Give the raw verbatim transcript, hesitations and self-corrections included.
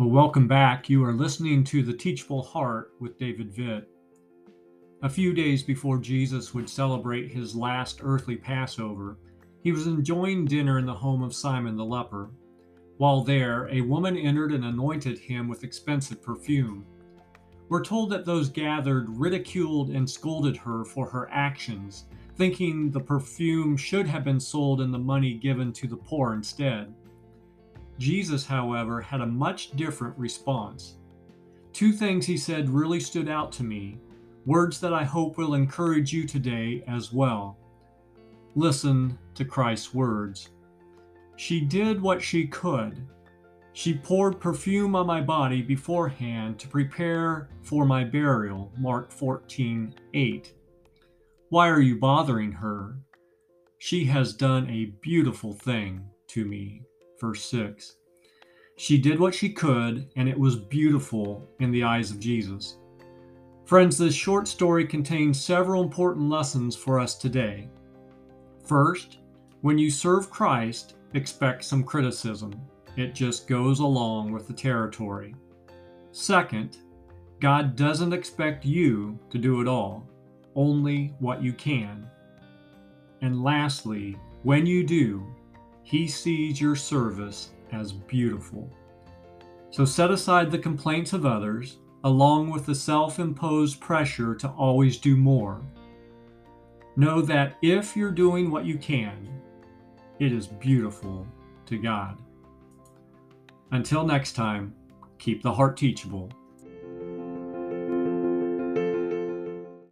Well, welcome back. You are listening to The Teachable Heart with David Vitt. A few days before Jesus would celebrate his last earthly Passover, he was enjoying dinner in the home of Simon the leper. While there, a woman entered and anointed him with expensive perfume. We're told that those gathered ridiculed and scolded her for her actions, thinking the perfume should have been sold and the money given to the poor instead. Jesus, however, had a much different response. Two things he said really stood out to me, words that I hope will encourage you today as well. Listen to Christ's words. She did what she could. She poured perfume on my body beforehand to prepare for my burial, Mark fourteen eight. Why are you bothering her? She has done a beautiful thing to me. Verse six. She did what she could, and it was beautiful in the eyes of Jesus. Friends, this short story contains several important lessons for us today. First, when you serve Christ, expect some criticism. It just goes along with the territory. Second, God doesn't expect you to do it all, only what you can. And lastly, when you do, He sees your service as beautiful. So set aside the complaints of others, along with the self-imposed pressure to always do more. Know that if you're doing what you can, it is beautiful to God. Until next time, keep the heart teachable.